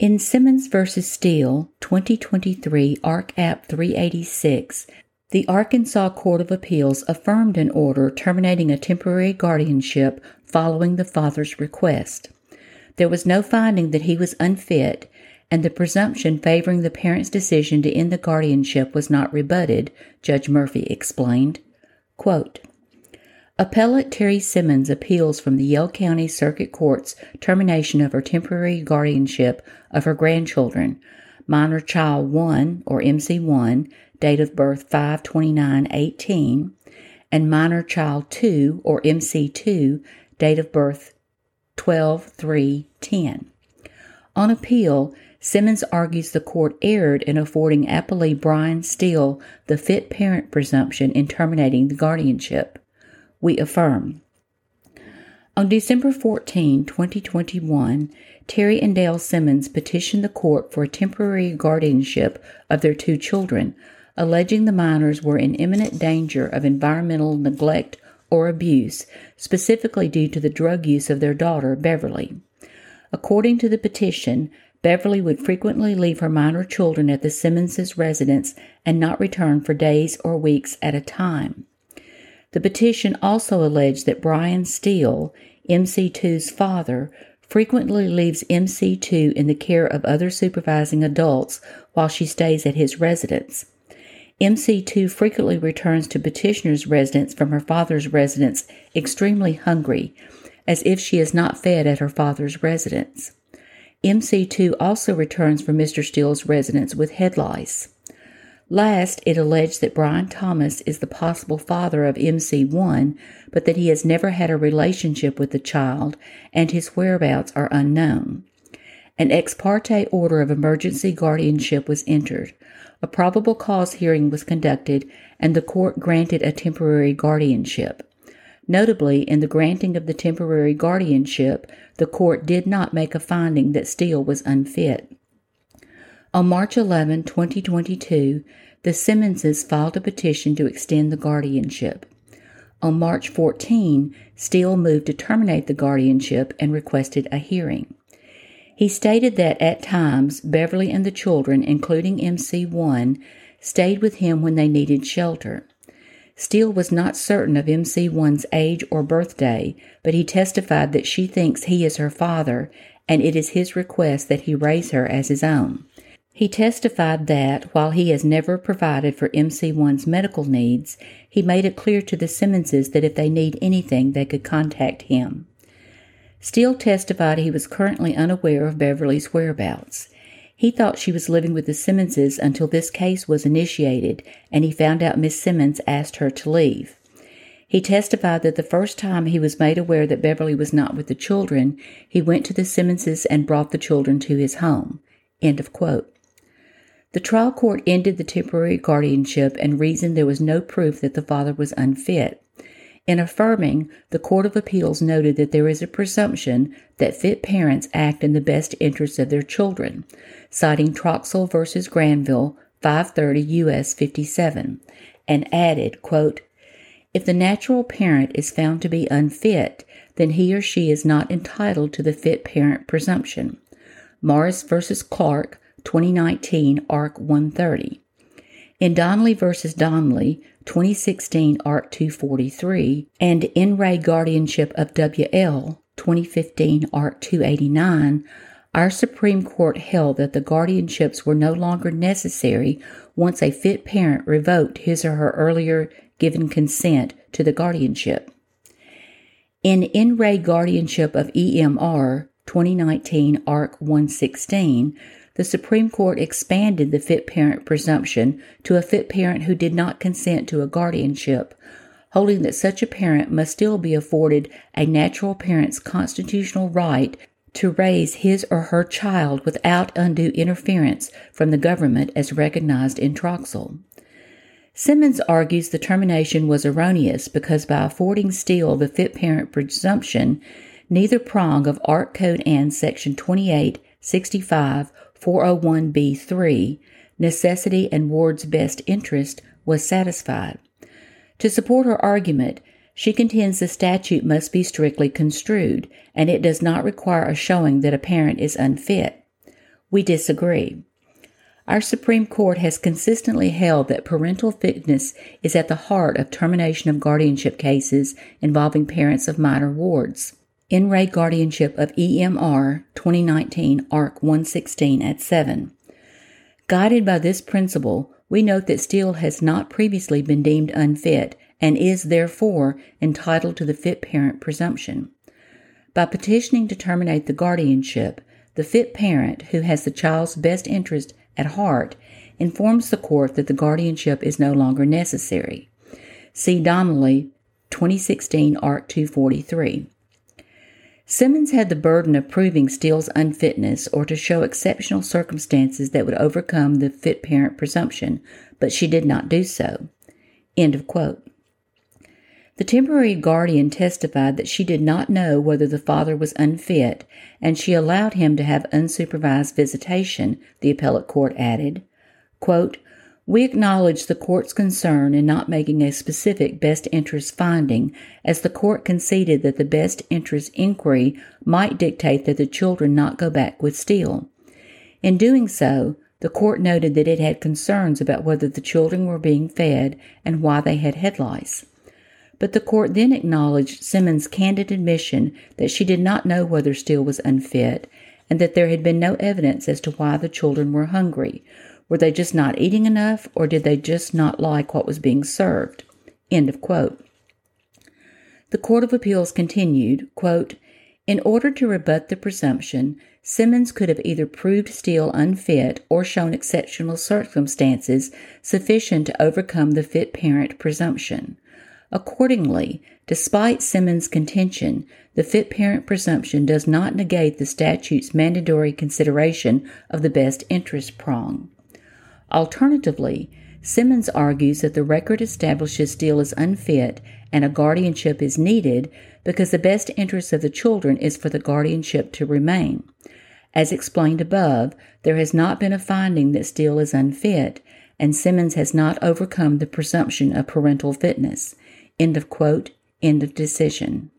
In Simmons v. Steele, 2023 Ark App 386, the Arkansas Court of Appeals affirmed an order terminating a temporary guardianship following the father's request. There was no finding that he was unfit, and the presumption favoring the parent's decision to end the guardianship was not rebutted, Judge Murphy explained. Quote, Appellate Terry Simmons appeals from the Yell County Circuit Court's termination of her temporary guardianship of her grandchildren, minor child 1, or MC1, date of birth 5/29/18, and minor child 2, or MC2, date of birth 12/3/10. On appeal, Simmons argues the court erred in affording appellee Brian Steele the fit parent presumption in terminating the guardianship. We affirm. On December 14, 2021, Terry and Dale Simmons petitioned the court for a temporary guardianship of their two children, alleging the minors were in imminent danger of environmental neglect or abuse, specifically due to the drug use of their daughter, Beverly. According to the petition, Beverly would frequently leave her minor children at the Simmons' residence and not return for days or weeks at a time. The petition also alleged that Brian Steele, MC2's father, frequently leaves MC2 in the care of other supervising adults while she stays at his residence. MC2 frequently returns to petitioner's residence from her father's residence extremely hungry, as if she is not fed at her father's residence. MC2 also returns from Mr. Steele's residence with head lice. Last, it alleged that Brian Thomas is the possible father of MC1, but that he has never had a relationship with the child and his whereabouts are unknown. An ex parte order of emergency guardianship was entered. A probable cause hearing was conducted, and the court granted a temporary guardianship. Notably, in the granting of the temporary guardianship, the court did not make a finding that Steele was unfit. On March 11, 2022, the Simmonses filed a petition to extend the guardianship. On March 14, Steele moved to terminate the guardianship and requested a hearing. He stated that at times, Beverly and the children, including MC1, stayed with him when they needed shelter. Steele was not certain of MC1's age or birthday, but he testified that she thinks he is her father, and it is his request that he raise her as his own. He testified that, while he has never provided for MC1's medical needs, he made it clear to the Simmonses that if they need anything, they could contact him. Steele testified he was currently unaware of Beverly's whereabouts. He thought she was living with the Simmonses until this case was initiated, and he found out Miss Simmons asked her to leave. He testified that the first time he was made aware that Beverly was not with the children, he went to the Simmonses and brought the children to his home. End of quote. The trial court ended the temporary guardianship and reasoned there was no proof that the father was unfit. In affirming, the Court of Appeals noted that there is a presumption that fit parents act in the best interests of their children, citing Troxel v. Granville, 530 U.S. 57, and added, quote, If the natural parent is found to be unfit, then he or she is not entitled to the fit parent presumption. Morris v. Clark, 2019 Ark. 130. In Donnelly v. Donnelly, 2016 Ark. 243, and In re Guardianship of W.L., 2015 Ark. 289, our Supreme Court held that the guardianships were no longer necessary once a fit parent revoked his or her earlier given consent to the guardianship. In re Guardianship of E.M.R., 2019 Ark. 116, the Supreme Court expanded the fit parent presumption to a fit parent who did not consent to a guardianship, holding that such a parent must still be afforded a natural parent's constitutional right to raise his or her child without undue interference from the government as recognized in Troxel. Simmons argues the termination was erroneous because by affording Steele the fit parent presumption, neither prong of Ark Code Ann. Section 2865, 401(b)(3), necessity and ward's best interest, was satisfied. To support her argument, she contends the statute must be strictly construed, and it does not require a showing that a parent is unfit. We disagree. Our Supreme Court has consistently held that parental fitness is at the heart of termination of guardianship cases involving parents of minor wards. In re Guardianship of E.M.R. 2019 Ark. 116 at 7. Guided by this principle, we note that Steele has not previously been deemed unfit and is therefore entitled to the fit parent presumption. By petitioning to terminate the guardianship, the fit parent, who has the child's best interest at heart, informs the court that the guardianship is no longer necessary. See Donnelly, 2016 Ark. 243. Simmons had the burden of proving Steele's unfitness or to show exceptional circumstances that would overcome the fit parent presumption, but she did not do so. End of quote. The temporary guardian testified that she did not know whether the father was unfit, and she allowed him to have unsupervised visitation, the appellate court added. Quote, "We acknowledge the court's concern in not making a specific best interest finding, as the court conceded that the best interest inquiry might dictate that the children not go back with Steele. In doing so, the court noted that it had concerns about whether the children were being fed and why they had head lice. But the court then acknowledged Simmons' candid admission that she did not know whether Steele was unfit and that there had been no evidence as to why the children were hungry. Were they just not eating enough, or did they just not like what was being served?" End of quote. The Court of Appeals continued, quote, "In order to rebut the presumption, Simmons could have either proved Steele unfit or shown exceptional circumstances sufficient to overcome the fit parent presumption. Accordingly, despite Simmons' contention, the fit parent presumption does not negate the statute's mandatory consideration of the best interest prong. Alternatively, Simmons argues that the record establishes Steele is unfit and a guardianship is needed because the best interest of the children is for the guardianship to remain. As explained above, there has not been a finding that Steele is unfit, and Simmons has not overcome the presumption of parental fitness." End of quote. End of decision.